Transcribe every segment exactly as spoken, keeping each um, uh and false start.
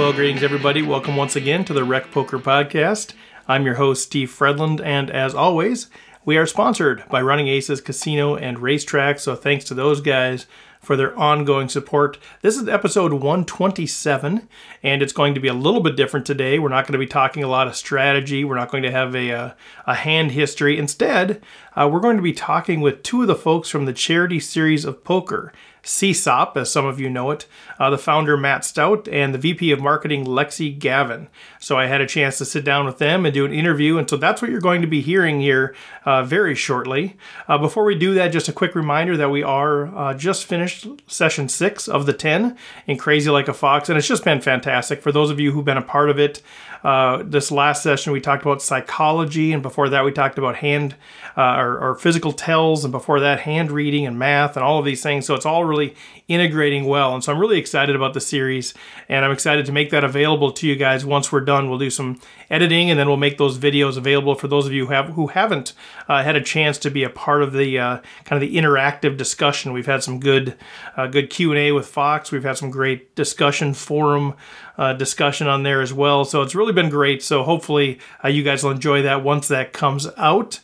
Well, greetings, everybody. Welcome once again to the Rec Poker Podcast. I'm your host, Steve Fredland, and as always, we are sponsored by Running Aces Casino and Racetrack, so thanks to those guys for their ongoing support. This is episode one twenty-seven, and it's going to be a little bit different today. We're not going to be talking a lot of strategy. We're not going to have a, a, a hand history. Instead, uh, we're going to be talking with two of the folks from the Charity Series of Poker, C S O P, as some of you know it, uh, the founder Matt Stout and the V P of Marketing Lexi Gavin. So I had a chance to sit down with them and do an interview, and so that's what you're going to be hearing here uh, very shortly. Uh, before we do that, just a quick reminder that we are uh, just finished session six of the ten in Crazy Like a Fox, and it's just been fantastic. For those of you who've been a part of it, uh, this last session we talked about psychology, and before that we talked about hand uh, or, or physical tells, and before that hand reading and math and all of these things. So it's all really integrating well, and so I'm really excited about the series, and I'm excited to make that available to you guys. Once we're done, we'll do some editing, and then we'll make those videos available for those of you who, have, who haven't uh, had a chance to be a part of the uh, kind of the interactive discussion. We've had some good uh, good Q and A with Fox. We've had some great discussion forum uh, discussion on there as well, so it's really been great. So hopefully uh, you guys will enjoy that once that comes out.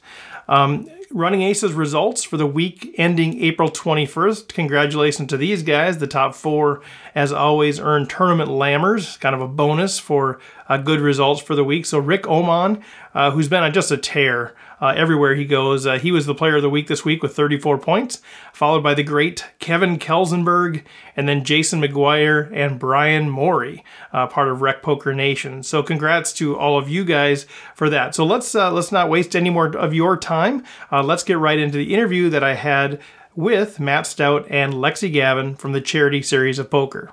Um, Running Aces results for the week ending April twenty-first. Congratulations to these guys. The top four, as always, earned tournament lammers, kind of a bonus for uh, good results for the week. So Rick Oman, uh, who's been on just a tear uh, everywhere he goes, uh, he was the player of the week this week with thirty-four points, followed by the great Kevin Kelsenberg, and then Jason McGuire and Brian Morey, uh, part of Rec Poker Nation. So congrats to all of you guys for that. So let's uh, let's not waste any more of your time. Uh, let's get right into the interview that I had with Matt Stout and Lexi Gavin from the Charity Series of Poker.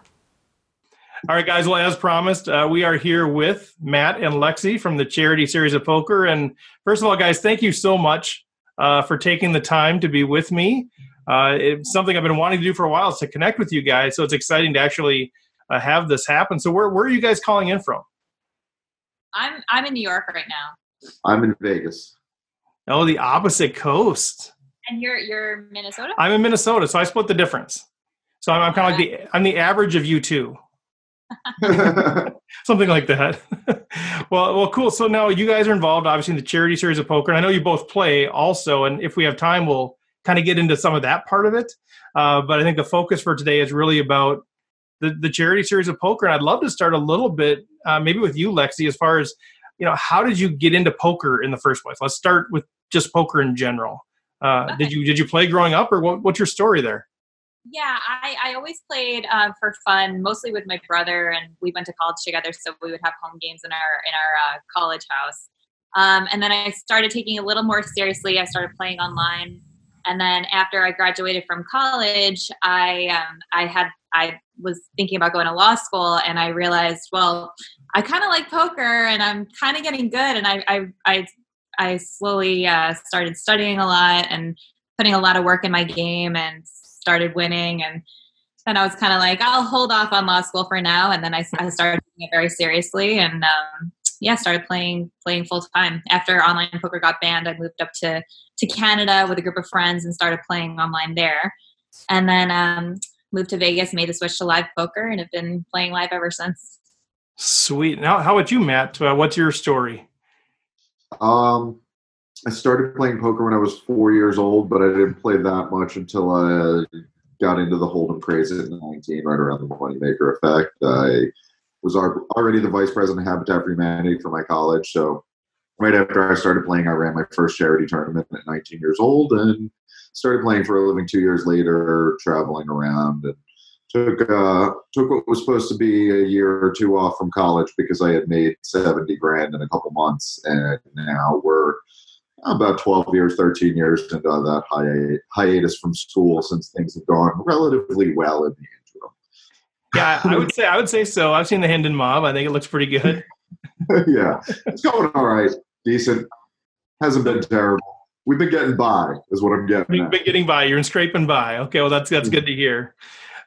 All right, guys. Well, as promised, uh, we are here with Matt and Lexi from the Charity Series of Poker. And first of all, guys, thank you so much uh, for taking the time to be with me. Uh, it's something I've been wanting to do for a while, is to connect with you guys. So it's exciting to actually uh, have this happen. So where where are you guys calling in from? I'm I'm in New York right now. I'm in Vegas. Oh, the opposite coast. And you're you're Minnesota? I'm in Minnesota, so I split the difference. So I'm, I'm kind of yeah. like the I'm the average of you two. Something like that. well, well, cool. So now you guys are involved, obviously, in the Charity Series of Poker, and I know you both play also. And if we have time, we'll kind of get into some of that part of it. Uh, but I think the focus for today is really about the, the Charity Series of Poker. And I'd love to start a little bit, uh, maybe with you, Lexi, as far as, you know, how did you get into poker in the first place? Let's start with just poker in general. Uh, okay. Did you did you play growing up, or what, what's your story there? Yeah, I, I always played uh, for fun, mostly with my brother, and we went to college together, so we would have home games in our in our uh, college house. Um, and then I started taking a little more seriously. I started playing online, and then after I graduated from college, I um, I had I was thinking about going to law school, and I realized, well, I kind of like poker, and I'm kind of getting good, and I I I, I slowly uh, started studying a lot and putting a lot of work in my game, and started winning, and then I was kind of like, I'll hold off on law school for now. And then I, I started taking it very seriously, and um, yeah, started playing playing full time. After online poker got banned, I moved up to to Canada with a group of friends and started playing online there. And then um, moved to Vegas, made the switch to live poker, and have been playing live ever since. Sweet. Now, how about you, Matt? Uh, what's your story? Um. I started playing poker when I was four years old, but I didn't play that much until I got into the Hold'em craze at nineteen, right around the Moneymaker effect. I was already the vice president of Habitat for Humanity for my college, so right after I started playing, I ran my first charity tournament at nineteen years old, and started playing for a living two years later, traveling around, and took uh, took what was supposed to be a year or two off from college because I had made seventy grand in a couple months, and now we're about twelve years, thirteen years into that hi- hiatus from school, since things have gone relatively well in the interim. Yeah, I would say I would say so. I've seen the Hendon Mob. I think it looks pretty good. Yeah, it's going all right. Decent. Hasn't been terrible. We've been getting by is what I'm getting You've at. Been getting by. You're in scraping by. Okay, well, that's that's good to hear.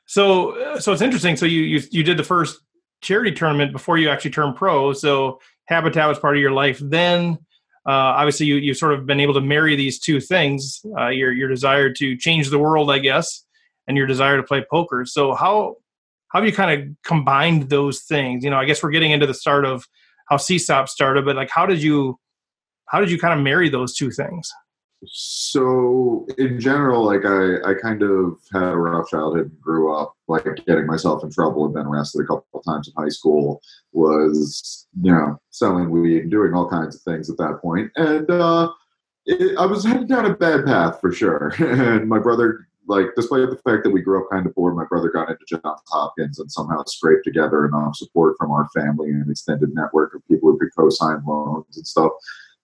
So so it's interesting. So you, you, you did the first charity tournament before you actually turned pro. So Habitat was part of your life then. Uh, obviously, you, you've sort of been able to marry these two things, uh, your your desire to change the world, I guess, and your desire to play poker. So how how have you kind of combined those things? You know, I guess we're getting into the start of how C S O P started, but like, how did you, how did you kind of marry those two things? So in general, like I, I kind of had a rough childhood, grew up like getting myself in trouble and been arrested a couple of times in high school, was, you know, selling weed and doing all kinds of things at that point. And uh, it, I was headed down a bad path for sure. And my brother, like despite the fact that we grew up kind of poor, my brother got into Johns Hopkins and somehow scraped together enough support from our family and extended network of people who could co-sign loans and stuff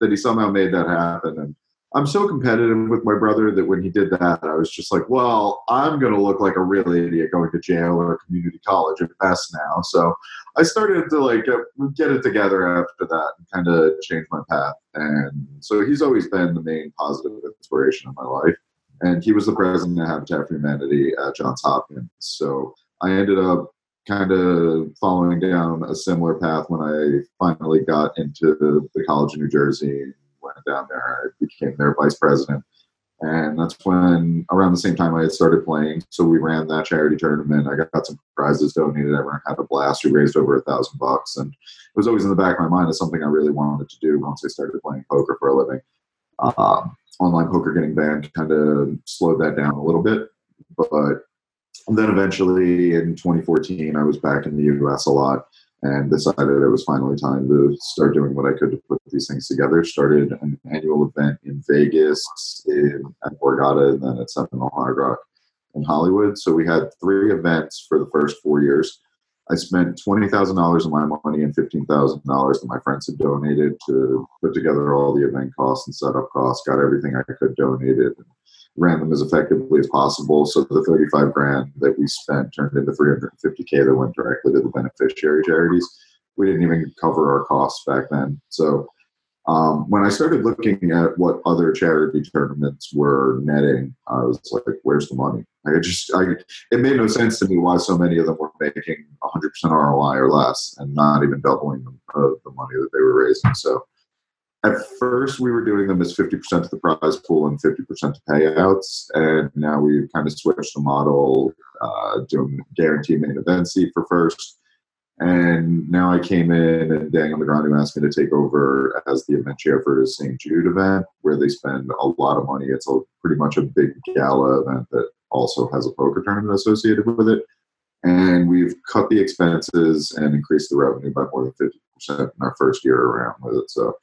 that he somehow made that happen. And I'm so competitive with my brother that when he did that, I was just like, well, I'm going to look like a real idiot going to jail or community college at best now. So I started to like get it together after that and kind of change my path. And so he's always been the main positive inspiration of my life. And he was the president of Habitat for Humanity at Johns Hopkins. So I ended up kind of following down a similar path when I finally got into the College of New Jersey. Went down there, I became their vice president. And that's when, around the same time, I had started playing. So we ran that charity tournament. I got some prizes donated. Everyone had a blast. We raised over a thousand bucks. And it was always in the back of my mind as something I really wanted to do once I started playing poker for a living. Uh, online poker getting banned kind of slowed that down a little bit. But then eventually in twenty fourteen, I was back in the U S a lot. And decided it was finally time to start doing what I could to put these things together. Started an annual event in Vegas, in, at Borgata, and then at Seminole Hard Rock in Hollywood. So we had three events for the first four years. I spent twenty thousand dollars of my money and fifteen thousand dollars that my friends had donated to put together all the event costs and setup costs, got everything I could donated, and ran them as effectively as possible. So the thirty-five grand that we spent turned into three hundred fifty K that went directly to the beneficiary charities. We didn't even cover our costs back then. So um, when I started looking at what other charity tournaments were netting, I was like, where's the money? I just, I, it made no sense to me why so many of them were making one hundred percent R O I or less and not even doubling the, the money that they were raising. So at first, we were doing them as fifty percent of the prize pool and fifty percent of payouts, and now we've kind of switched the model, uh, doing guarantee main event seat for first. And now I came in, and Daniel Negreanu asked me to take over as the event chair for his Saint Jude event, where they spend a lot of money. It's a, pretty much a big gala event that also has a poker tournament associated with it. And we've cut the expenses and increased the revenue by more than fifty percent in our first year around with it. So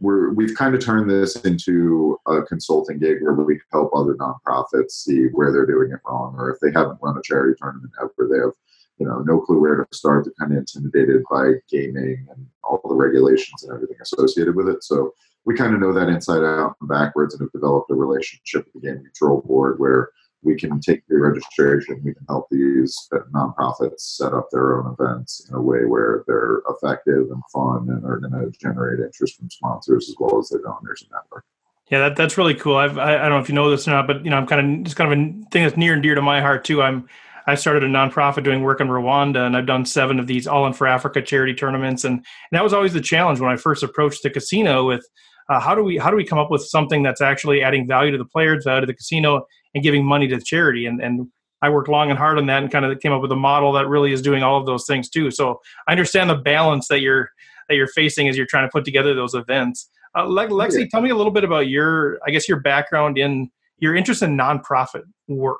We're, we've kind of turned this into a consulting gig where we help other nonprofits see where they're doing it wrong, or if they haven't run a charity tournament ever, they have, you know, no clue where to start. They're kind of intimidated by gaming and all the regulations and everything associated with it. So we kind of know that inside out and backwards, and have developed a relationship with the Game Control Board where we can take pre-registration. We can help these nonprofits set up their own events in a way where they're effective and fun and are going to generate interest from sponsors as well as their donors and network. Yeah, that, that's really cool. I've, I I don't know if you know this or not, but you know, I'm kind of, it's kind of a thing that's near and dear to my heart too. I'm I started a nonprofit doing work in Rwanda, and I've done seven of these All In for Africa charity tournaments, and, and that was always the challenge when I first approached the casino with uh, how do we how do we come up with something that's actually adding value to the players, value to the casino, and giving money to charity. And and I worked long and hard on that and kind of came up with a model that really is doing all of those things too. So I understand the balance that you're that you're facing as you're trying to put together those events. Uh, Le- Lexi, yeah. Tell me a little bit about your, I guess your background in your interest in nonprofit work.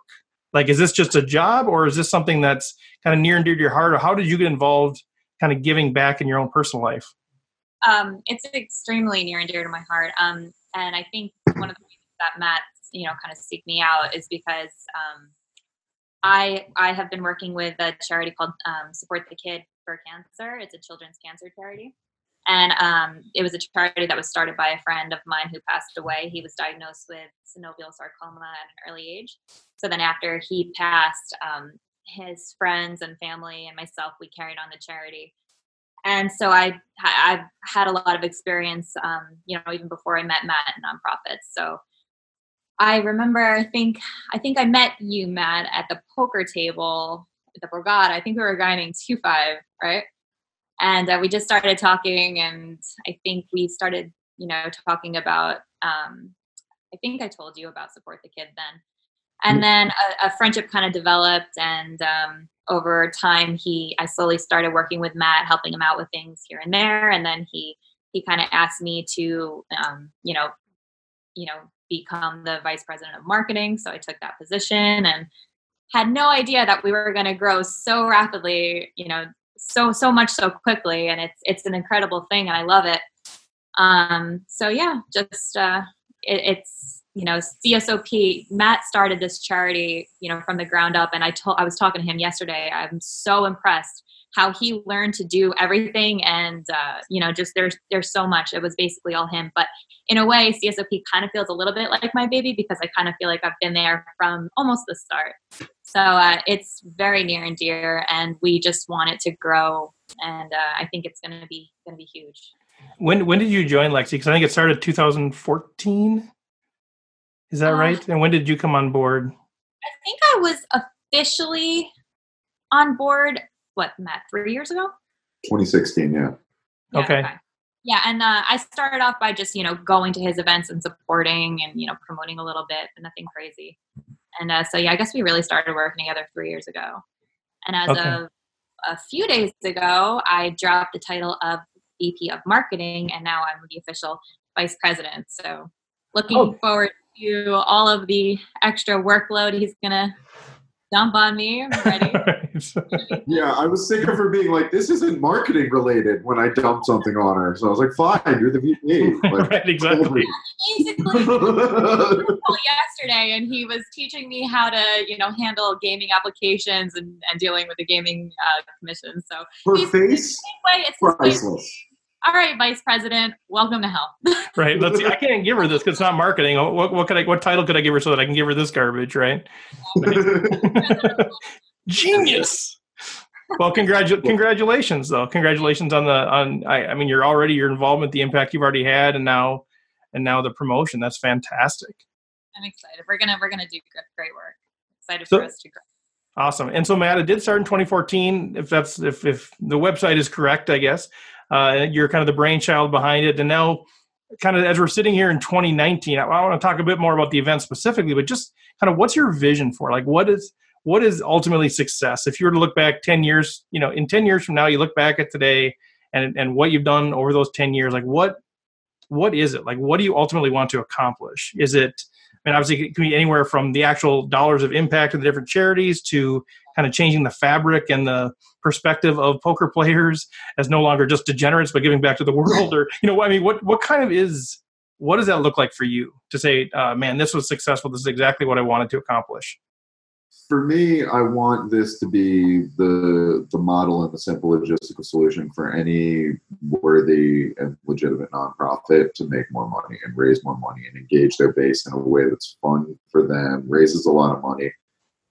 Like, is this just a job, or is this something that's kind of near and dear to your heart? Or how did you get involved kind of giving back in your own personal life? Um, it's extremely near and dear to my heart. Um, and I think one of the reasons that Matt, you know, kind of seek me out is because um, I I have been working with a charity called um, Support the Kid for Cancer. It's a children's cancer charity. And um, it was a charity that was started by a friend of mine who passed away. He was diagnosed with synovial sarcoma at an early age. So then after he passed, um, his friends and family and myself, we carried on the charity. And so I, I've had a lot of experience, um, you know, even before I met Matt in nonprofits. So I remember, I think, I think I met you, Matt, at the poker table at the Borgata. I think we were grinding two five, right? And uh, we just started talking, and I think we started, you know, talking about. Um, I think I told you about Support the Kid then, and then a, a friendship kind of developed, and um, over time, he, I slowly started working with Matt, helping him out with things here and there. And then he, he kind of asked me to, um, you know, you know, become the vice president of marketing. So I took that position and had no idea that we were going to grow so rapidly, you know, so, so much so quickly. And it's, it's an incredible thing and I love it. Um, so yeah, just, uh, it, it's, you know, C S O P, Matt started this charity, you know, from the ground up. And I told, I was talking to him yesterday. I'm so impressed how he learned to do everything. And, uh, you know, just there's, there's so much, it was basically all him, but in a way C S O P kind of feels a little bit like my baby because I kind of feel like I've been there from almost the start. So, uh, it's very near and dear and we just want it to grow. And, uh, I think it's going to be, going to be huge. When, when did you join, Lexi? Because I think it started two thousand fourteen. Is that right? And when did you come on board? I think I was officially on board, what, Matt, three years ago? twenty sixteen, yeah. yeah okay. okay. Yeah, and uh, I started off by just, you know, going to his events and supporting and, you know, promoting a little bit, but nothing crazy. And uh, so, yeah, I guess we really started working together three years ago. And as okay. of a few days ago, I dropped the title of V P of Marketing, and now I'm the official Vice President. So looking oh. forward to all of the extra workload he's going to dump on me. I'm ready. Yeah, I was sick of her being like, this isn't marketing related when I dumped something on her. So I was like, fine, you're the V P. Like, right, exactly. Yeah, basically, yesterday, and he was teaching me how to, you know, handle gaming applications and, and dealing with the gaming uh, commission. So her face? Anyway, it's priceless. All right, Vice President, welcome to hell. Right. Let's see. I can't give her this because it's not marketing. What what could I what title could I give her so that I can give her this garbage, right? Genius. Well, congratu- congratulations though. Congratulations on the on I, I mean you're already your involvement, the impact you've already had, and now and now the promotion. That's fantastic. I'm excited. We're gonna we're gonna do good, great work. Excited so, for us to grow. Awesome. And so Matt, it did start in twenty fourteen, if that's if if the website is correct, I guess. Uh, you're kind of the brainchild behind it. And now kind of as we're sitting here in twenty nineteen, I, I want to talk a bit more about the event specifically, but just kind of what's your vision for? Like what is what is ultimately success? If you were to look back ten years, you know, in ten years from now, you look back at today and and what you've done over those ten years, like what what is it? Like what do you ultimately want to accomplish? Is it, I mean, obviously it can be anywhere from the actual dollars of impact of the different charities to kind of changing the fabric and the perspective of poker players as no longer just degenerates, but giving back to the world. Or, you know, I mean, what, what kind of is, what does that look like for you to say, uh, man, this was successful. This is exactly what I wanted to accomplish. For me, I want this to be the the model and the simple logistical solution for any worthy and legitimate nonprofit to make more money and raise more money and engage their base in a way that's fun for them, raises a lot of money.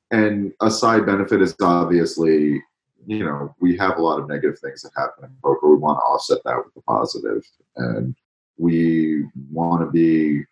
And a side benefit is obviously, you know, we have a lot of negative things that happen in poker. We want to offset that with the positive, and we want to be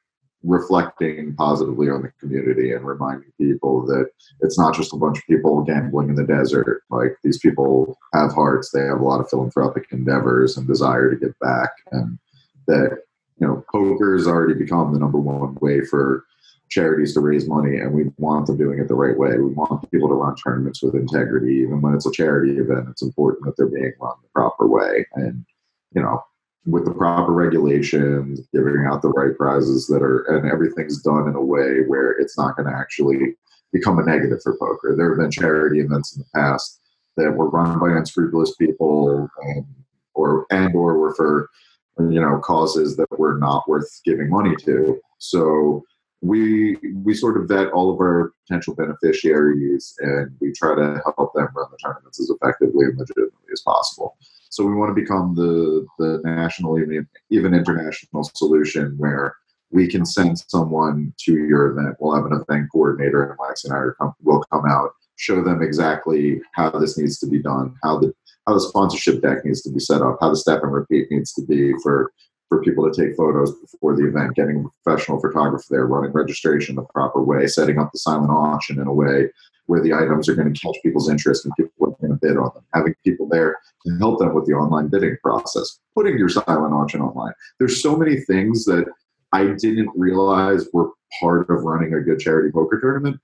reflecting positively on the community and reminding people that it's not just a bunch of people gambling in the desert. Like, these people have hearts, they have a lot of philanthropic endeavors and desire to give back, and that, you know, poker has already become the number one way for charities to raise money, and we want them doing it the right way. We want people to run tournaments with integrity. Even when it's a charity event, it's important that they're being run the proper way, and, you know, with the proper regulations, giving out the right prizes that are, and everything's done in a way where it's not going to actually become a negative for poker. There have been charity events in the past that were run by unscrupulous people, and, or, and, or were for, you know, causes that were not worth giving money to. So we, we sort of vet all of our potential beneficiaries, and we try to help them run the tournaments as effectively and legitimately as possible. So we want to become the, the national, even, even international solution where we can send someone to your event. We'll have an event coordinator, and Lex and I are com- will come out, show them exactly how this needs to be done, how the how the sponsorship deck needs to be set up, how the step and repeat needs to be for, for people to take photos before the event, getting a professional photographer there, running registration the proper way, setting up the silent auction in a way where the items are going to catch people's interest and people are going to bid on them, having people there to help them with the online bidding process, putting your silent auction online. There's so many things that I didn't realize were part of running a good charity poker tournament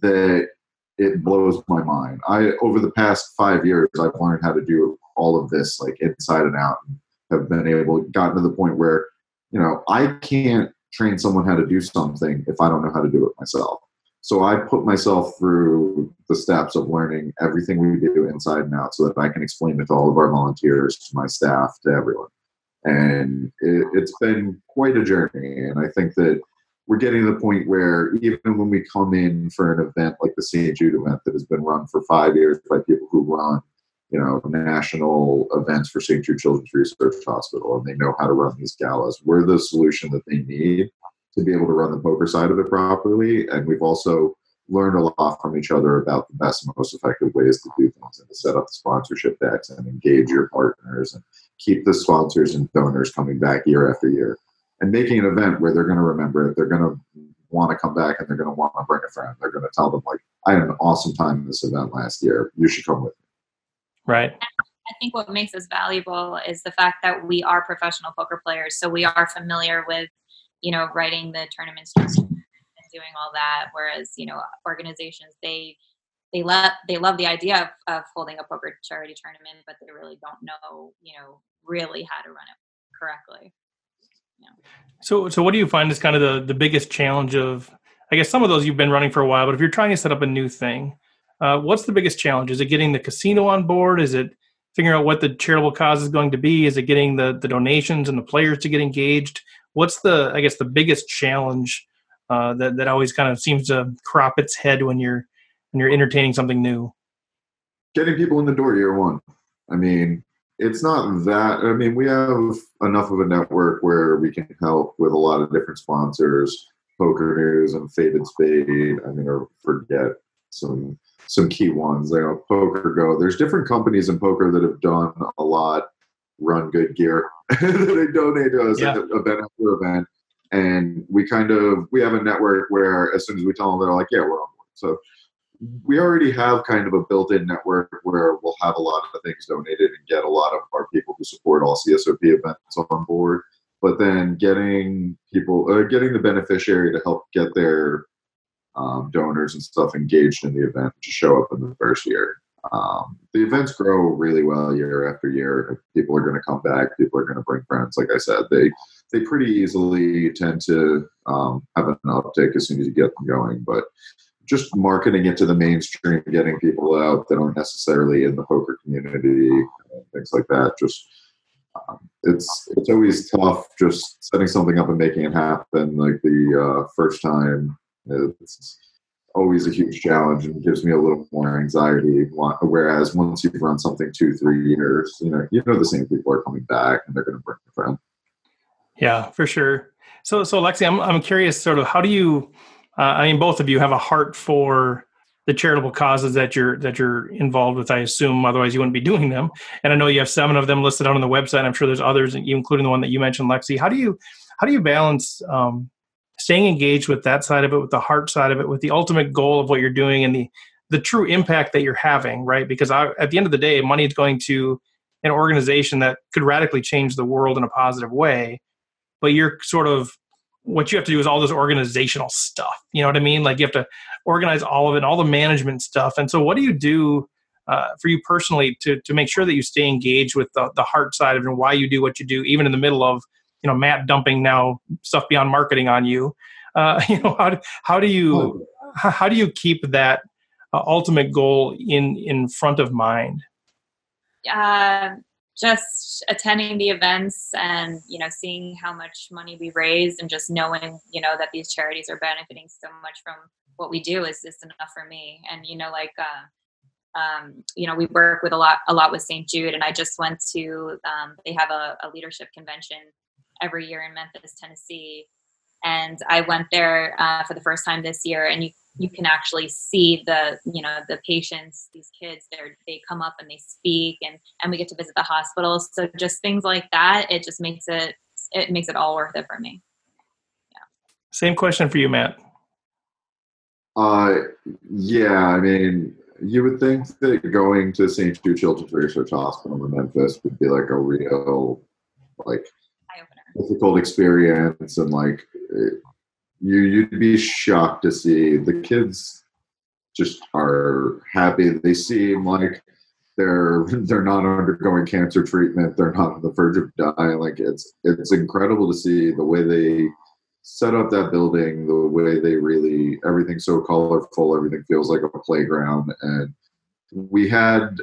that it blows my mind. I, over the past five years, I've learned how to do all of this, like inside and out, and have been able, gotten to the point where, you know, I can't train someone how to do something if I don't know how to do it myself. So I put myself through the steps of learning everything we do inside and out so that I can explain it to all of our volunteers, to my staff, to everyone. And it, it's been quite a journey. And I think that we're getting to the point where even when we come in for an event like the Saint Jude event that has been run for five years by people who run, you know, national events for Saint Jude Children's Research Hospital, and they know how to run these galas, we're the solution that they need to be able to run the poker side of it properly. And we've also learned a lot from each other about the best and most effective ways to do things and to set up the sponsorship decks and engage your partners and keep the sponsors and donors coming back year after year and making an event where they're going to remember it. They're going to want to come back and they're going to want to bring a friend. They're going to tell them, like, I had an awesome time at this event last year. You should come with me. Right. I think what makes us valuable is the fact that we are professional poker players. So we are familiar with, you know, writing the tournament structure and doing all that. Whereas, you know, organizations, they, they love, they love the idea of, of holding a poker charity tournament, but they really don't know, you know, really how to run it correctly. You know. So, so what do you find is kind of the, the biggest challenge of, I guess some of those you've been running for a while, but if you're trying to set up a new thing, uh, what's the biggest challenge? Is it getting the casino on board? Is it figuring out what the charitable cause is going to be? Is it getting the, the donations and the players to get engaged? What's the, I guess, the biggest challenge uh, that that always kind of seems to crop its head when you're when you're entertaining something new? Getting people in the door year one. I mean, it's not that. I mean, we have enough of a network where we can help with a lot of different sponsors. Poker News and Faded Spade. I'm gonna forget some some key ones. There, PokerGo. There's different companies in poker that have done a lot. Run Good Gear. They donate to us, yeah, event after event, and we kind of we have a network where as soon as we tell them, they're like, yeah, we're on board. So we already have kind of a built-in network where we'll have a lot of things donated and get a lot of our people who support all C S O P events on board. But then getting people, uh, getting the beneficiary to help get their um, donors and stuff engaged in the event to show up in the first year. Um, the events grow really well year after year. People are going to come back. People are going to bring friends. Like I said, they they pretty easily tend to um, have an uptick as soon as you get them going. But just marketing it to the mainstream, getting people out that aren't necessarily in the poker community, and things like that. Just um, it's it's always tough just setting something up and making it happen. Like the uh, first time, it's always a huge challenge and gives me a little more anxiety. Whereas once you've run something two, three years, you know, you know the same people are coming back and they're going to bring a friend. Yeah, for sure. So, so Lexi, I'm I'm curious, sort of, how do you? Uh, I mean, both of you have a heart for the charitable causes that you're that you're involved with. I assume, otherwise you wouldn't be doing them. And I know you have seven of them listed out on the website. I'm sure there's others, including the one that you mentioned, Lexi. How do you how do you balance? Um, staying engaged with that side of it, with the heart side of it, with the ultimate goal of what you're doing and the, the true impact that you're having, right? Because I, at the end of the day, money is going to an organization that could radically change the world in a positive way. But you're sort of, what you have to do is all this organizational stuff. You know what I mean? Like you have to organize all of it, all the management stuff. And so what do you do uh, for you personally to, to make sure that you stay engaged with the, the heart side of it and why you do what you do, even in the middle of, you know, Matt dumping now stuff beyond marketing on you. Uh, you know, how do, how do you how do you keep that uh, ultimate goal in in front of mind? Uh, just attending the events and, you know, seeing how much money we raise and just knowing, you know, that these charities are benefiting so much from what we do is is enough for me. And, you know, like. Uh, Um, you know, we work with a lot, a lot with Saint Jude, and I just went to, um, they have a, a leadership convention every year in Memphis, Tennessee. And I went there, uh, for the first time this year, and you, you can actually see the, you know, the patients, these kids, they're, they come up and they speak, and, and we get to visit the hospitals. So just things like that, it just makes it, it makes it all worth it for me. Yeah. Same question for you, Matt. Uh, yeah, I mean, you would think that going to Saint Jude Children's Research Hospital in Memphis would be like a real, like, difficult experience, and like, it, you you'd be shocked to see the kids just are happy. They seem like they're they're not undergoing cancer treatment. They're not on the verge of dying. Like it's it's incredible to see the way they set up that building, the way they really, everything's so colorful, everything feels like a playground. And we had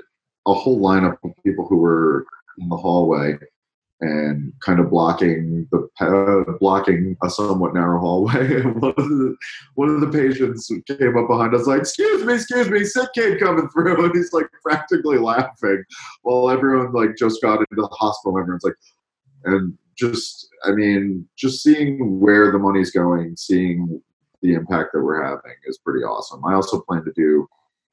a whole lineup of people who were in the hallway and kind of blocking the uh, blocking a somewhat narrow hallway. And one of the one of the patients came up behind us like, "Excuse me, excuse me, sick kid coming through," and he's like practically laughing while everyone like just got into the hospital. Everyone's like, and just I mean, just seeing where the money's going, seeing the impact that we're having is pretty awesome. I also plan to do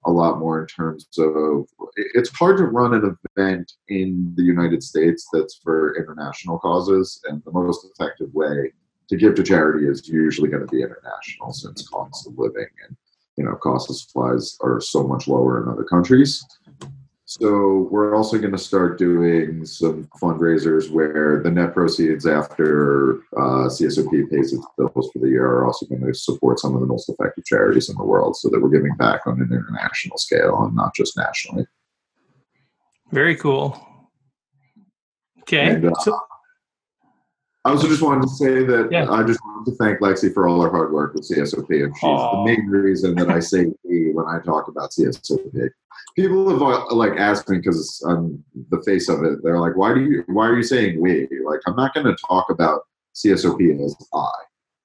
a lot more in terms of, it's hard to run an event in the United States that's for international causes, and the most effective way to give to charity is usually going to be international, since cost of living and, you know, cost of supplies are so much lower in other countries. So we're also going to start doing some fundraisers where the net proceeds after uh, C S O P pays its bills for the year are also going to support some of the most effective charities in the world, so that we're giving back on an international scale and not just nationally. Very cool. Okay. And, uh, so- I also just wanted to say that yeah. I just wanted to thank Lexi for all her hard work with C S O P, and she's Aww. the main reason that I say "we" when I talk about C S O P. People have like asked me, because I'm the face of it, they're like, "Why do you? Why are you saying we?" Like, I'm not going to talk about C S O P as I.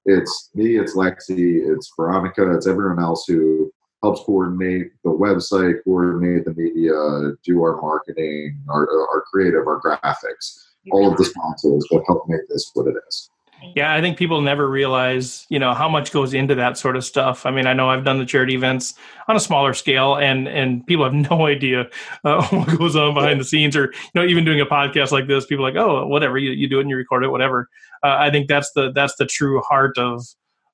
It's me, it's Lexi, it's Veronica, it's everyone else who helps coordinate the website, coordinate the media, do our marketing, our our creative, our graphics. All of the sponsors that help make this what it is. Yeah, I think people never realize, you know, how much goes into that sort of stuff. I mean, I know I've done the charity events on a smaller scale, and and people have no idea uh, what goes on behind the scenes, or, you know, even doing a podcast like this, people are like, "Oh, whatever, you, you do it and you record it, whatever." Uh, I think that's the that's the true heart of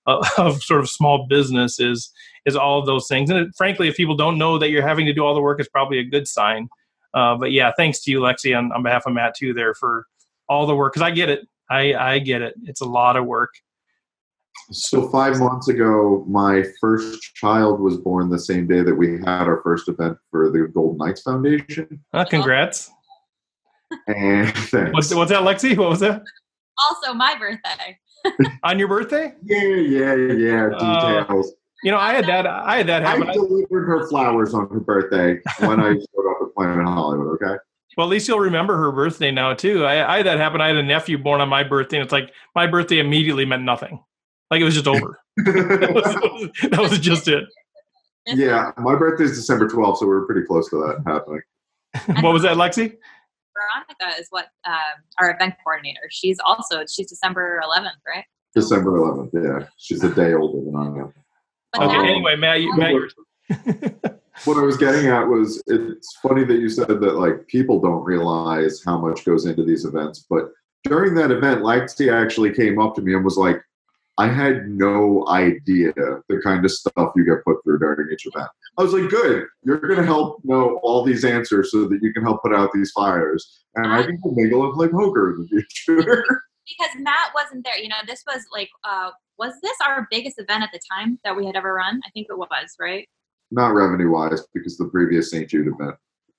uh, of sort of small business is is all of those things. And it, frankly, if people don't know that you're having to do all the work, it's probably a good sign. Uh, but yeah, thanks to you, Lexi, on, on behalf of Matt too, there for all the work. Cause I get it. I, I get it. It's a lot of work. So five months ago, my first child was born the same day that we had our first event for the Golden Knights Foundation. Uh, congrats. And thanks. What's, what's that, Lexi? What was that? Also my birthday. On your birthday? Yeah, yeah, yeah. Details. Uh, you know, I had that, I had that happen. I delivered her flowers on her birthday when I showed up. Planet Hollywood, okay? Well, at least you'll remember her birthday now, too. I, I had that happen. I had a nephew born on my birthday, and it's like, my birthday immediately meant nothing. Like, it was just over. that, was, that was just it. Yeah, my birthday is December twelfth, so we were pretty close to that happening. What was that, Lexi? Veronica is what um, our event coordinator. She's also, she's December eleventh, right? December eleventh, yeah. She's a day older than I am. But okay, anyway, Matt, you, Matt you're... What I was getting at was, it's funny that you said that, like, people don't realize how much goes into these events. But during that event, Lexi actually came up to me and was like, "I had no idea the kind of stuff you get put through during each event." I was like, "Good, you're going to help know all these answers so that you can help put out these fires. And I can mingle and play poker in the future." Because Matt wasn't there. You know, this was like, uh, was this our biggest event at the time that we had ever run? I think it was, right? Not revenue-wise, because the previous Saint Jude event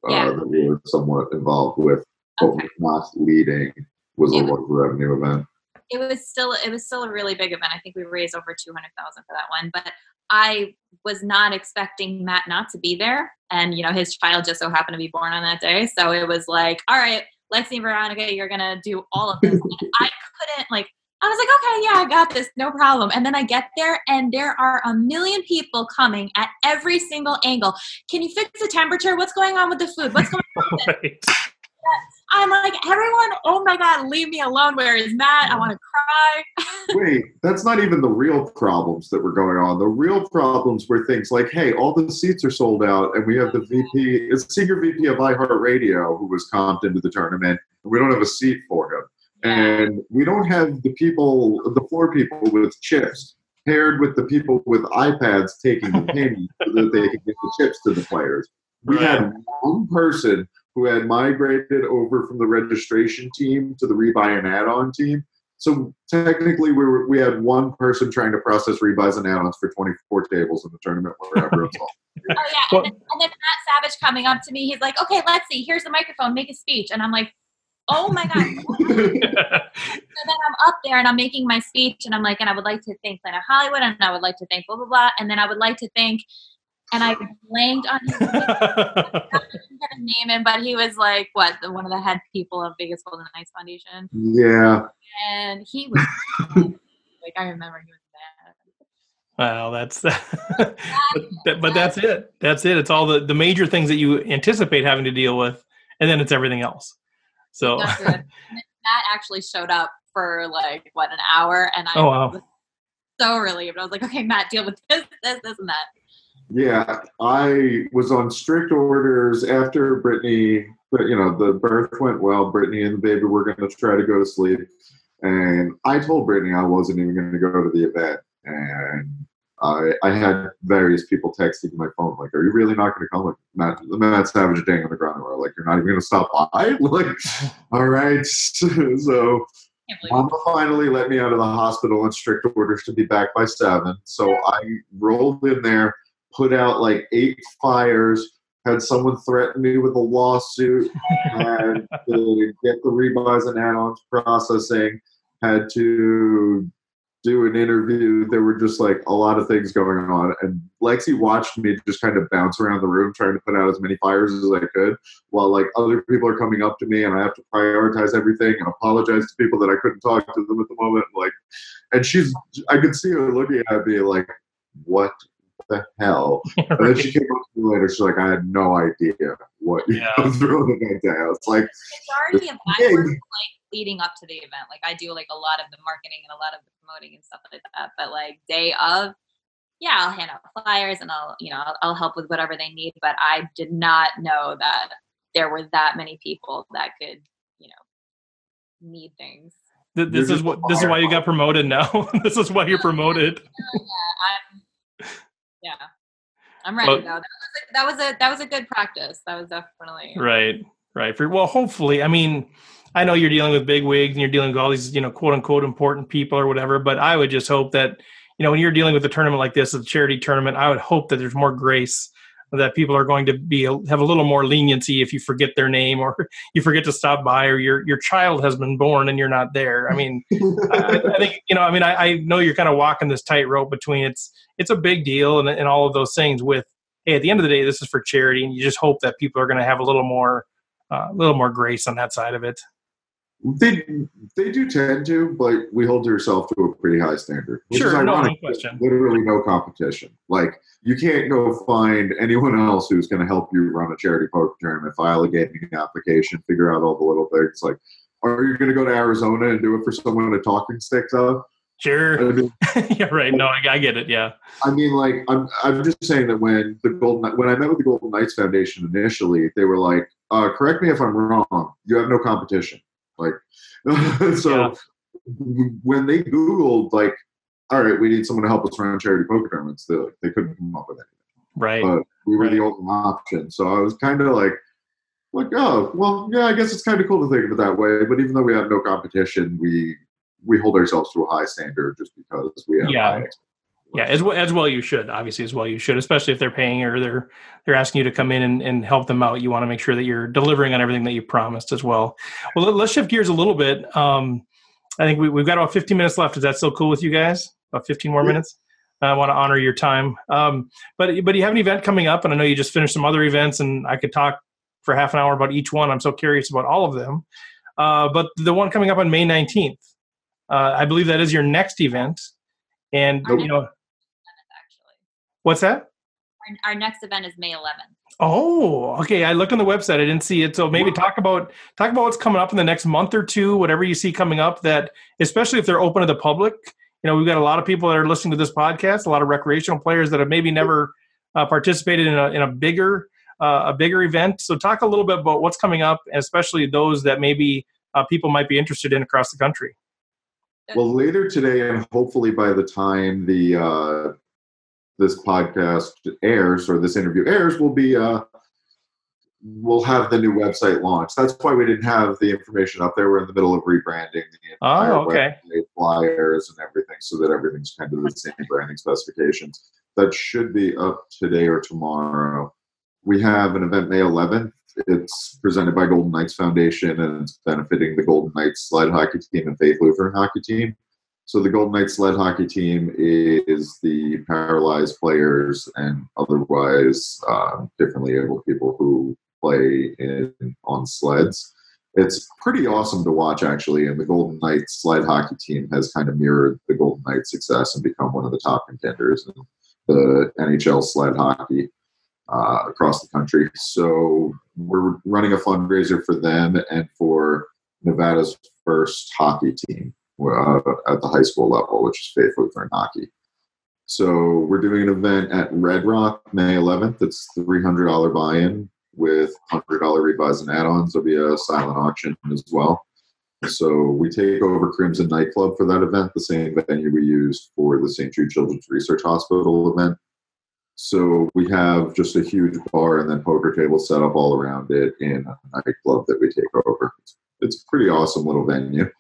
uh, yeah. that we were somewhat involved with, but okay. not leading, was it a was, revenue event. It was still it was still a really big event. I think we raised over two hundred thousand dollars for that one. But I was not expecting Matt not to be there, and you know his child just so happened to be born on that day. So it was like, all right, Lexi and Veronica, you're gonna do all of this. And I couldn't like. I was like, okay, yeah, I got this, no problem. And then I get there, and there are a million people coming at every single angle. Can you fix the temperature? What's going on with the food? What's going on with right. it? I'm like, everyone, oh my God, leave me alone. Where is Matt? I want to cry. Wait, that's not even the real problems that were going on. The real problems were things like, hey, all the seats are sold out, and we have the V P, it's senior V P of iHeartRadio, who was comped into the tournament, and we don't have a seat for him. And we don't have the people, the floor people with chips, paired with the people with iPads taking the payment so that they can get the chips to the players. We right. had one person who had migrated over from the registration team to the rebuy and add-on team So technically, we were, we had one person trying to process rebuys and add-ons for twenty-four tables in the tournament. Whatever it's all. Oh yeah, well, and, then, and then Matt Savage coming up to me, he's like, "Okay, let's see. Here's the microphone. Make a speech." And I'm like, "Oh my god!" So then I'm up there and I'm making my speech, and I'm like, "And I would like to thank Planet Hollywood, and I would like to thank blah blah blah, and then I would like to thank." And I blanked on his name. I didn't get a name in, but he was like, what, the, one of the head people of Vegas Golden Knights Foundation? Yeah. And he was like, I remember he was bad. Wow, that's, but, that, but that's it. That's it. It's all the, the major things that you anticipate having to deal with, and then it's everything else. So that actually showed up for like, what, an hour? And I oh, wow. was so relieved. I was like, okay, Matt, deal with this, this, this, and that. Yeah, I was on strict orders after Brittany, but you know, the birth went well. Brittany and the baby were going to try to go to sleep. And I told Brittany I wasn't even going to go to the event. And I, I had various people texting my phone, like, are you really not going to come? Like, Matt, Matt Savage and Daniel Negreanu, like, you're not even going to stop by? Like, all right. So Mama finally let me out of the hospital on strict orders to be back by seven. So I rolled in there, put out like eight fires, had someone threaten me with a lawsuit, had to get the rebuys and add-ons processing, had to do an interview. There were just like a lot of things going on. And Lexi watched me just kind of bounce around the room trying to put out as many fires as I could while like other people are coming up to me and I have to prioritize everything and apologize to people that I couldn't talk to them at the moment. Like, and she's, I could see her looking at me like, what the hell? And then she came up to me later, she's like, I had no idea what you yeah. were doing that day. I was like, the majority of my work, like, leading up to the event, like I do like a lot of the marketing and a lot of the promoting and stuff like that, but like day of, yeah, I'll hand out flyers and I'll, you know, I'll, I'll help with whatever they need, but I did not know that there were that many people that could, you know, need things. Th- this You're is what this is why you got promoted now. This is why you're promoted. Yeah, yeah, I'm, Yeah, I'm ready well, though. That was, a, that was a that was a good practice. That was definitely right, right. For, well, hopefully, I mean, I know you're dealing with big wigs and you're dealing with all these, you know, quote unquote important people or whatever. But I would just hope that, you know, when you're dealing with a tournament like this, a charity tournament, I would hope that there's more grace, that people are going to be have a little more leniency if you forget their name or you forget to stop by or your your child has been born and you're not there. I mean, I, I think, you know, I mean, I, I know you're kind of walking this tightrope between it's it's a big deal and, and all of those things with, hey, at the end of the day, this is for charity, and you just hope that people are going to have a little more uh, a little more grace on that side of it. They they do tend to, but we hold yourself to a pretty high standard. Which sure, is ironic, no question. Literally no competition. Like, you can't go find anyone else who's going to help you run a charity poker tournament, file a gaming application, figure out all the little things. Like, are you going to go to Arizona and do it for someone with a talking stick, though? Sure. I mean, yeah, right. No, I, I get it. Yeah. I mean, like, I'm I'm just saying that when the Golden when I met with the Golden Knights Foundation initially, they were like, uh, correct me if I'm wrong, you have no competition. Like, so yeah. When they Googled, like, all right, we need someone to help us run charity poker tournaments, they, they couldn't come up with anything. Right. But we were right. the only option. So I was kind of like, like, oh, well, yeah, I guess it's kind of cool to think of it that way. But even though we have no competition, we we hold ourselves to a high standard just because we have yeah. high expectations. Yeah, as well, as well you should, obviously, as well you should, especially if they're paying or they're they're asking you to come in and, and help them out. You want to make sure that you're delivering on everything that you promised as well. Well, let's shift gears a little bit. Um, I think we, we've got about fifteen minutes left. Is that still cool with you guys? About fifteen more yeah. minutes? I want to honor your time. Um, but, but you have an event coming up, and I know you just finished some other events, and I could talk for half an hour about each one. I'm so curious about all of them. Uh, but the one coming up on May nineteenth, uh, I believe that is your next event. And, nope. you know... What's that? Our, our next event is May eleventh. Oh, okay. I looked on the website. I didn't see it. So maybe talk about talk about what's coming up in the next month or two, whatever you see coming up, that especially if they're open to the public. You know, we've got a lot of people that are listening to this podcast, a lot of recreational players that have maybe never uh, participated in a in a bigger uh, a bigger event. So talk a little bit about what's coming up, especially those that maybe uh, people might be interested in across the country. Well, later today, and hopefully by the time the uh this podcast airs or this interview airs will be uh, we'll have the new website launched. That's why we didn't have the information up there. We're in the middle of rebranding the entire oh, okay. website, flyers and everything, so that everything's kind of the same branding specifications. That should be up today or tomorrow. We have an event May eleventh. It's presented by Golden Knights Foundation, and it's benefiting the Golden Knights sled hockey team and Faith Lutheran hockey team. So the Golden Knights sled hockey team is the paralyzed players and otherwise uh, differently able people who play in, on sleds. It's pretty awesome to watch, actually, and the Golden Knights sled hockey team has kind of mirrored the Golden Knights' success and become one of the top contenders in the N H L sled hockey uh, across the country. So we're running a fundraiser for them and for Nevada's first hockey team. Uh, at the high school level, which is Faith Lutheran hockey. So we're doing an event at Red Rock May eleventh. It's three hundred dollars buy-in with one hundred dollars rebuys and add-ons. There'll be a silent auction as well. So we take over Crimson Nightclub for that event, the same venue we used for the Saint Jude Children's Research Hospital event. So we have just a huge bar and then poker tables set up all around it in a nightclub that we take over. It's a pretty awesome little venue.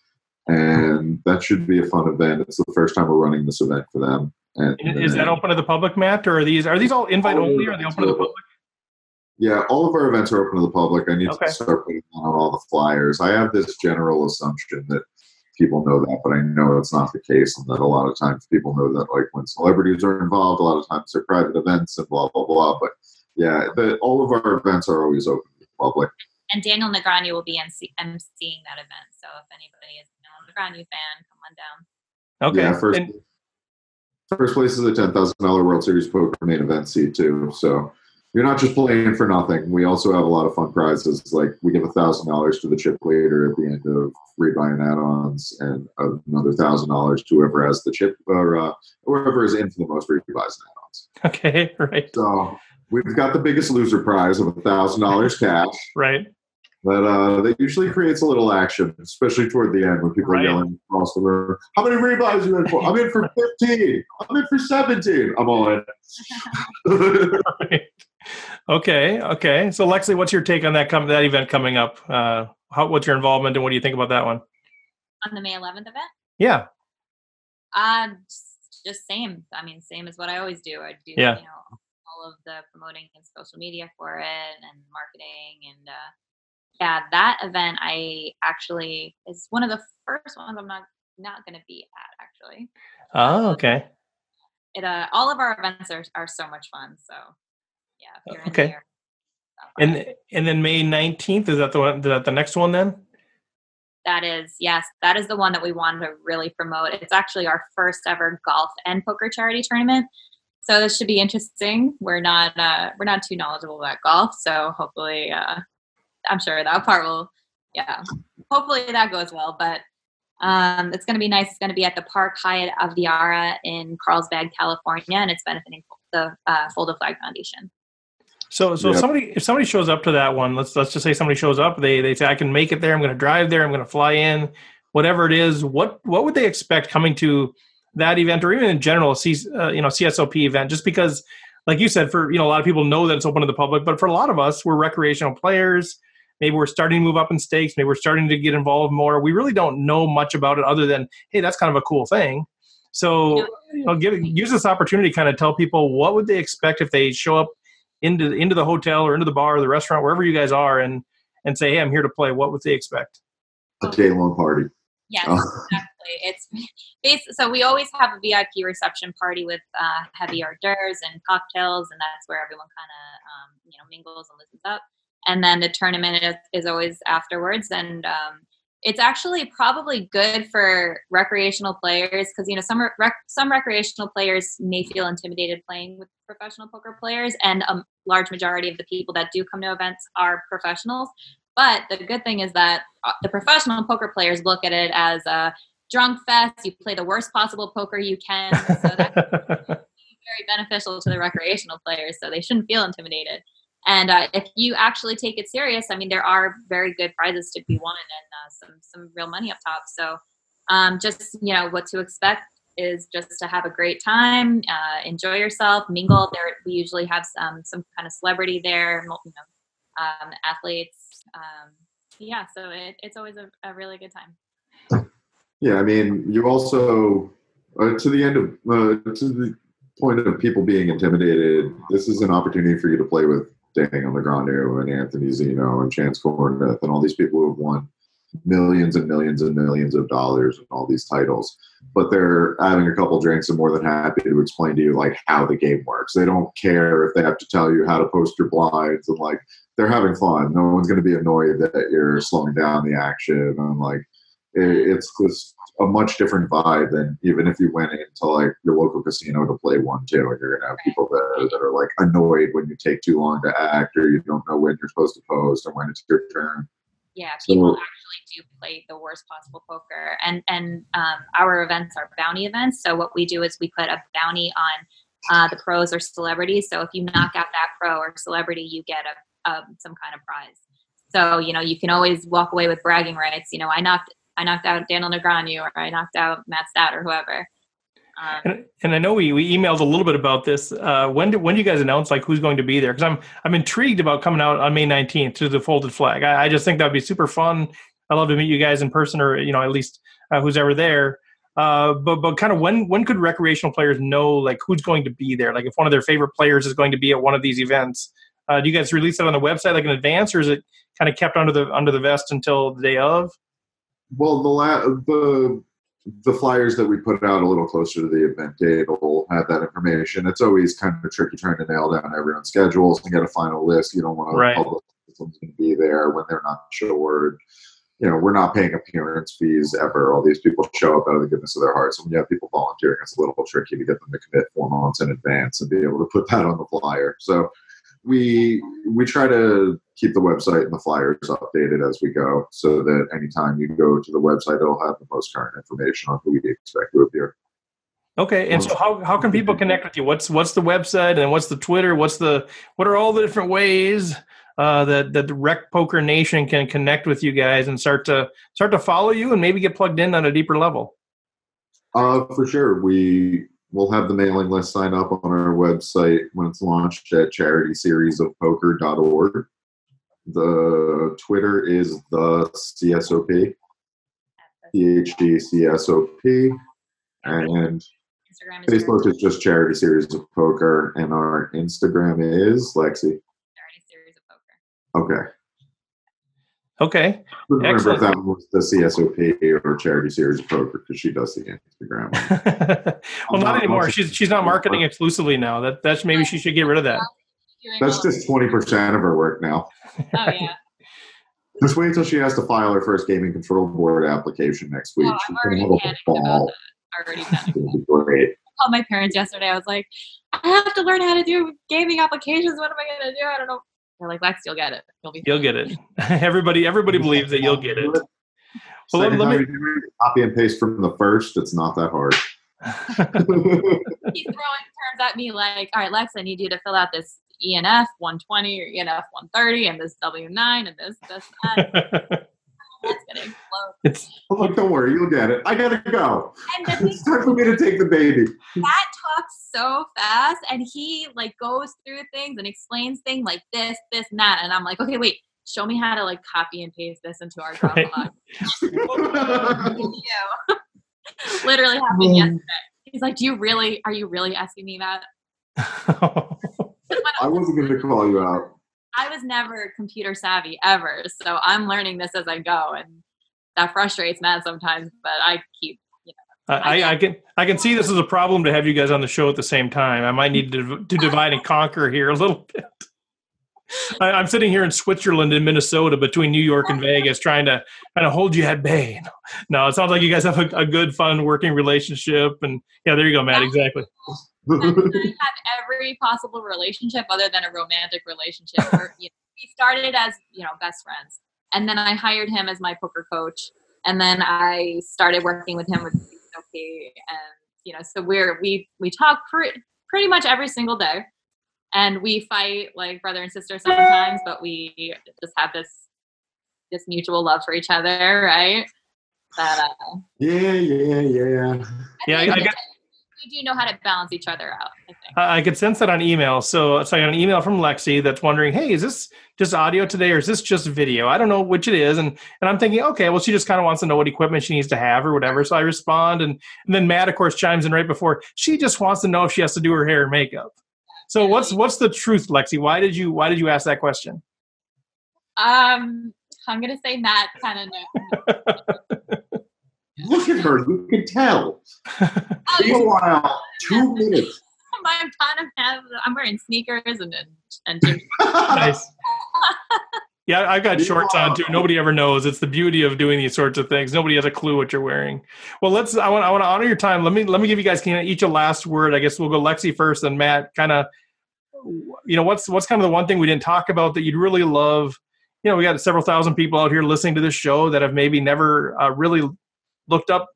And that should be a fun event. It's the first time we're running this event for them. And is that open to the public, Matt, or are these are these all invite only? Or are they open to the public? Yeah, all of our events are open to the public. I need okay. to start putting on all the flyers. I have this general assumption that people know that, but I know it's not the case, and that a lot of times people know that, like when celebrities are involved, a lot of times they're private events and blah blah blah. But yeah, the, all of our events are always open to the public. And Daniel Negreanu will be emceeing that event. So if anybody is a Negreanu fan, come on down. Okay. Yeah, first, and- first place is a ten thousand dollars World Series Poker main event seat, too. So you're not just playing for nothing. We also have a lot of fun prizes. Like we give one thousand dollars to the chip leader at the end of rebuy and add-ons, and another one thousand dollars to whoever has the chip, or uh, whoever is in for the most rebuys and add-ons. Okay, right. So we've got the biggest loser prize of one thousand dollars cash. Right. But uh, that usually creates a little action, especially toward the end when people right. are yelling across the room, how many rebuys are you in for? I'm in for fifteen. I'm in for seventeen. I'm all in. Right. Okay, okay. So, Lexi, what's your take on that com- that event coming up? Uh, how, what's your involvement, and what do you think about that one? On the May eleventh event? Yeah. Uh, just, just same. I mean, same as what I always do. I do, yeah. you know, all of the promoting and social media for it and marketing and uh, yeah, that event I actually is one of the first ones I'm not not going to be at actually. Oh, okay. It uh, all of our events are, are so much fun. So yeah, if you're in okay. there, and and then May nineteenth is that the one? Is that the next one then? That is yes, that is the one that we wanted to really promote. It's actually our first ever golf and poker charity tournament. So this should be interesting. We're not uh, we're not too knowledgeable about golf, so hopefully. Uh, I'm sure that part will, yeah. Hopefully that goes well, but um, it's going to be nice. It's going to be at the Park Hyatt Aviara in Carlsbad, California, and it's benefiting the uh, Folded Flag Foundation. So, so yeah. if somebody if somebody shows up to that one, let's let's just say somebody shows up. They they say I can make it there. I'm going to drive there. I'm going to fly in. Whatever it is, what what would they expect coming to that event, or even in general, C, uh, you know, C S O P event? Just because, like you said, for you know, a lot of people know that it's open to the public, but for a lot of us, we're recreational players. Maybe we're starting to move up in stakes. Maybe we're starting to get involved more. We really don't know much about it other than, hey, that's kind of a cool thing. So you know, give, use this opportunity to kind of tell people what would they expect if they show up into, into the hotel or into the bar or the restaurant, wherever you guys are, and, and say, hey, I'm here to play. What would they expect? A day-long party. Yes, exactly. It's so we always have a V I P reception party with uh, heavy hors d'oeuvres and cocktails, and that's where everyone kind of um, you know mingles and loosens up. And then the tournament is, is always afterwards. And um, it's actually probably good for recreational players because, you know, some rec- some recreational players may feel intimidated playing with professional poker players. And a large majority of the people that do come to events are professionals. But the good thing is that the professional poker players look at it as a drunk fest. You play the worst possible poker you can. So that's very beneficial to the recreational players. So they shouldn't feel intimidated. And uh, if you actually take it serious, I mean, there are very good prizes to be won and uh, some some real money up top. So um, just, you know, what to expect is just to have a great time, uh, enjoy yourself, mingle. There, we usually have some, some kind of celebrity there, you know, um, athletes. Um, yeah, so it, it's always a, a really good time. Yeah, I mean, you also, uh, to the end of, uh, to the point of people being intimidated, this is an opportunity for you to play with Daniel Negreanu and Anthony Zeno and Chance Corneth and all these people who have won millions and millions and millions of dollars and all these titles, but they're having a couple drinks and more than happy to explain to you like how the game works. They don't care if they have to tell you how to post your blinds, and like they're having fun. No one's going to be annoyed that you're slowing down the action, and like it, it's just a much different vibe than even if you went into like your local casino to play one two, and you're going to have people there that are like annoyed when you take too long to act, or you don't know when you're supposed to post or when it's your turn. Yeah, people actually do play the worst possible poker. And and um, our events are bounty events. So what we do is we put a bounty on uh, the pros or celebrities. So if you knock out that pro or celebrity, you get a, a some kind of prize. So, you know, you can always walk away with bragging rights. You know, I knocked I knocked out Daniel Negreanu, or I knocked out Matt Stout, or whoever. Um, and, and I know we, we emailed a little bit about this. Uh, when do when do you guys announce like who's going to be there? Because I'm I'm intrigued about coming out on May nineteenth to the Folded Flag. I, I just think that'd be super fun. I'd love to meet you guys in person, or you know at least uh, who's ever there. Uh, but but kind of when when could recreational players know like who's going to be there? Like if one of their favorite players is going to be at one of these events, uh, do you guys release that on the website like in advance, or is it kind of kept under the under the vest until the day of? Well, the la- the. The flyers that we put out a little closer to the event date will have that information. It's always kind of tricky trying to nail down everyone's schedules and get a final list. You don't want to right. publish someone's going to be there when they're not sure. You know, we're not paying appearance fees ever. All these people show up out of the goodness of their hearts. When you have people volunteering, it's a little tricky to get them to commit four months in advance and be able to put that on the flyer. So we we try to keep the website and the flyers updated as we go, so that anytime you go to the website, it'll have the most current information on who we expect to appear. Okay, and so how, how can people connect with you? What's what's the website, and what's the Twitter? What's the what are all the different ways uh, that that the Rec Poker Nation can connect with you guys and start to start to follow you and maybe get plugged in on a deeper level? Uh, for sure, we. We'll have the mailing list sign up on our website when it's launched at charity series of poker dot org. The Twitter is the C S O P, C H E C S O P, and Instagram is Facebook is just Charity Series of Poker, and our Instagram is, Lexi? Charity Series of Poker. Okay. Okay. Remember Excellent. That was the C S O P or Charity Series of Poker because she does the Instagram. Well, not, not anymore. She's she's not marketing exclusively now. That that's maybe she should get rid of that. That's just twenty percent of her work now. Oh yeah. Just wait until she has to file her first gaming control board application next week. Oh, She's gonna have a ball. Already done. Great. I called my parents yesterday. I was like, I have to learn how to do gaming applications. What am I gonna do? I don't know. They're like, Lex, you'll get it. You'll be. You'll get it. Everybody, everybody believes that you'll get it. Well, let, let me copy and paste from the first. It's not that hard. He's throwing terms at me like, all right, Lex, I need you to fill out this E N F one twenty or E N F one thirty and this W nine and this, this, that. That's gonna explode. It's, oh, don't worry, you'll get it. I gotta go. And the thing, it's time for me to take the baby. Matt talks so fast, and he like goes through things and explains things like this, this, and that, and I'm like, okay, wait, show me how to like copy and paste this into our drop log. Literally happened um, yesterday. He's like, "Do you really? Are you really asking me that?" I wasn't gonna call you out. I was never computer savvy ever, so I'm learning this as I go, and that frustrates Matt sometimes. But I keep, you know. I, I, I can I can see this as a problem to have you guys on the show at the same time. I might need to to divide and conquer here a little bit. I, I'm sitting here in Switzerland and Minnesota, between New York and Vegas, trying to kind of hold you at bay. No, it sounds like you guys have a, a good, fun working relationship, and yeah, there you go, Matt. Exactly. I have every possible relationship other than a romantic relationship. Where, you know, we started as, you know, best friends. And then I hired him as my poker coach. And then I started working with him with Sophie. And, you know, so we're, we, we talk pre- pretty much every single day. And we fight like brother and sister sometimes, but we just have this, this mutual love for each other. Right. But, uh, yeah. Yeah. Yeah. Yeah. I, I got we do know how to balance each other out, I think. Uh, I could sense that on email. So, so I got an email from Lexi that's wondering, hey, is this just audio today or is this just video? I don't know which it is. And and I'm thinking, okay, well, she just kind of wants to know what equipment she needs to have or whatever. So I respond. And, and then Matt, of course, chimes in right before. She just wants to know if she has to do her hair and makeup. So yeah. what's what's the truth, Lexi? Why did you why did you ask that question? Um, I'm going to say Matt kind of knows. Look at her. You can tell. Meanwhile, two minutes. I'm kind of have, I'm wearing sneakers and and. and nice. Yeah, I've got shorts on too. Nobody ever knows. It's the beauty of doing these sorts of things. Nobody has a clue what you're wearing. Well, let's. I want. I want to honor your time. Let me. Let me give you guys kind of each a last word. I guess we'll go Lexi first, and Matt. Kind of. You know, what's what's kind of the one thing we didn't talk about that you'd really love? You know, we got several thousand people out here listening to this show that have maybe never uh, really looked up,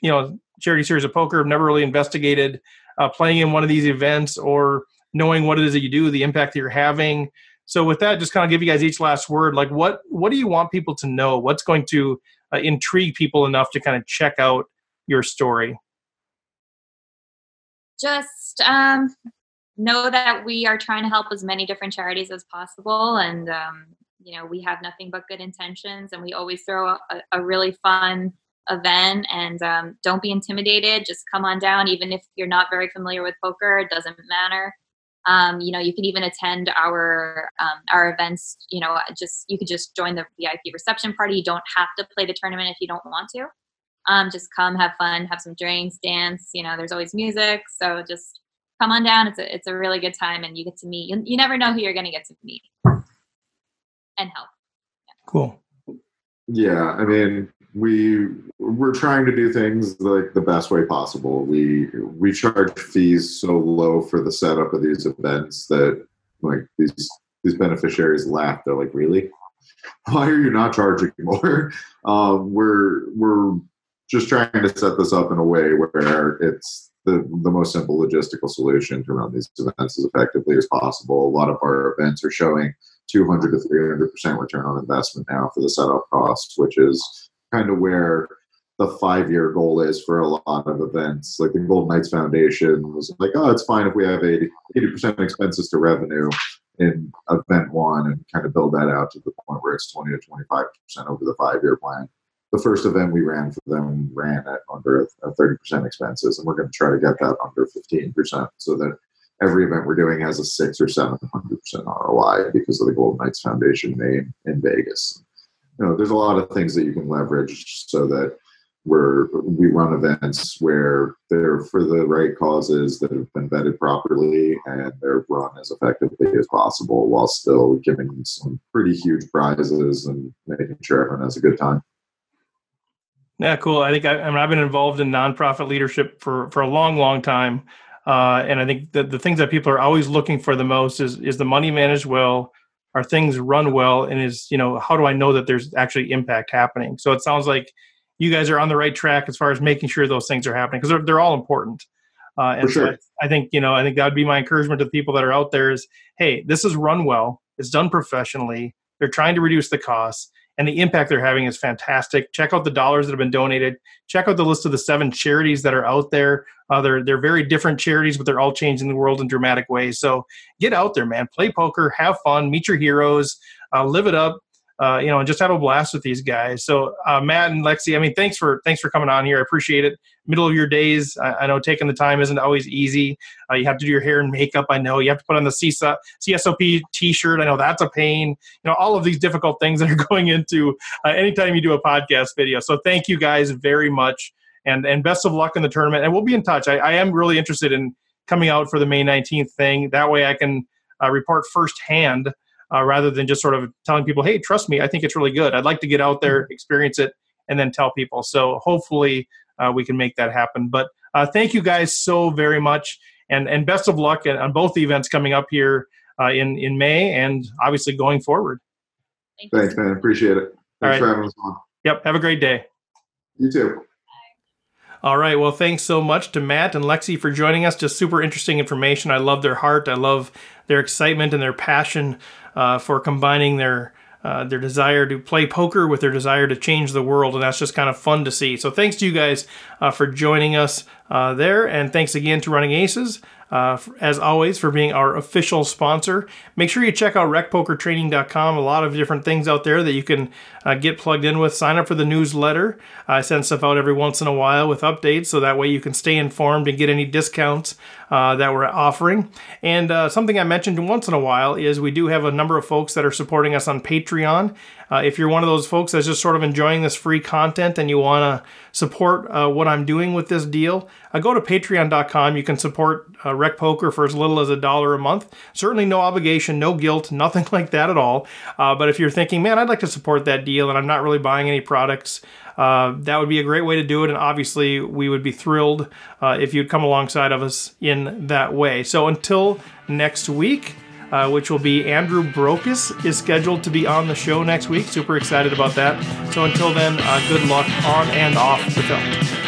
you know, Charity Series of Poker, have never really investigated uh, playing in one of these events or knowing what it is that you do, the impact that you're having. So with that, just kind of give you guys each last word. Like, what what do you want people to know? What's going to uh, intrigue people enough to kind of check out your story? Just um, know that we are trying to help as many different charities as possible. And, um, you know, we have nothing but good intentions, and we always throw a, a really fun event, and um, don't be intimidated. Just come on down. Even if you're not very familiar with poker, it doesn't matter. Um, you know, you can even attend our um, our events. You know, just you could just join the V I P reception party. You don't have to play the tournament if you don't want to. Um, just come, have fun, have some drinks, dance. You know, there's always music, so just come on down. It's a it's a really good time, and you get to meet. You, you never know who you're going to get to meet and help. Yeah. Cool. Yeah, I mean, we we're trying to do things like the best way possible. We we charge fees so low for the setup of these events that like these these beneficiaries laugh. They're like, "Really? Why are you not charging more?" Um, we're we're just trying to set this up in a way where it's the the most simple logistical solution to run these events as effectively as possible. A lot of our events are showing two hundred to three hundred percent return on investment now for the setup costs, which is kind of where the five-year goal is for a lot of events. Like the Golden Knights Foundation was like, oh, it's fine if we have eighty percent expenses to revenue in event one, and kind of build that out to the point where it's twenty to twenty-five percent over the five-year plan. The first event we ran for them ran at under thirty percent expenses, and we're going to try to get that under fifteen percent so that every event we're doing has a six or seven hundred percent R O I because of the Golden Knights Foundation name in Vegas. You know, there's a lot of things that you can leverage so that we're we run events where they're for the right causes, that have been vetted properly, and they're run as effectively as possible while still giving some pretty huge prizes and making sure everyone has a good time. Yeah, cool. I think I, I mean, I've been involved in nonprofit leadership for for a long, long time. Uh, and I think that the things that people are always looking for the most is, is the money managed well, are things run well, and is, you know, how do I know that there's actually impact happening? So it sounds like you guys are on the right track as far as making sure those things are happening, because they're, they're all important. Uh, and for sure. so I think, you know, I think that would be my encouragement to the people that are out there is, hey, this is run well, it's done professionally, they're trying to reduce the costs, and the impact they're having is fantastic. Check out the dollars that have been donated. Check out the list of the seven charities that are out there. Uh, they're, they're very different charities, but they're all changing the world in dramatic ways. So get out there, man. Play poker, have fun, meet your heroes, uh, live it up, uh, you know, and just have a blast with these guys. So uh, Matt and Lexi, I mean, thanks for thanks for coming on here. I appreciate it. Middle of your days, I, I know taking the time isn't always easy. Uh, you have to do your hair and makeup, I know. You have to put on the C S O P t-shirt, I know that's a pain. You know, all of these difficult things that are going into uh, anytime you do a podcast video. So thank you guys very much, and and best of luck in the tournament. And we'll be in touch. I, I am really interested in coming out for the May nineteenth thing. That way I can uh, report firsthand uh, rather than just sort of telling people, hey, trust me, I think it's really good. I'd like to get out there, experience it, and then tell people. So hopefully uh, we can make that happen. But uh, thank you guys so very much. And and best of luck on both the events coming up here uh, in, in May and obviously going forward. Thank you. Thanks, man. Appreciate it. Thanks for having us on. Yep. Have a great day. You too. All right. Well, thanks so much to Matt and Lexi for joining us. Just super interesting information. I love their heart. I love their excitement and their passion uh, for combining their uh, their desire to play poker with their desire to change the world, and that's just kind of fun to see. So thanks to you guys uh, for joining us uh, there, and thanks again to Running Aces, uh, for, as always, for being our official sponsor. Make sure you check out rec poker training dot com. A lot of different things out there that you can uh, get plugged in with. Sign up for the newsletter. I send stuff out every once in a while with updates, so that way you can stay informed and get any discounts Uh, that we're offering. And uh, something I mentioned once in a while is we do have a number of folks that are supporting us on Patreon. Uh, if you're one of those folks that's just sort of enjoying this free content and you want to support uh, what I'm doing with this deal, uh, go to patreon dot com. You can support uh, Rec Poker for as little as a dollar a month. Certainly no obligation, no guilt, nothing like that at all. Uh, but if you're thinking, man, I'd like to support that deal and I'm not really buying any products, Uh, that would be a great way to do it, and obviously we would be thrilled uh, if you'd come alongside of us in that way. So until next week, uh, which will be Andrew Brokus is scheduled to be on the show next week. Super excited about that. So until then, uh, good luck on and off the field.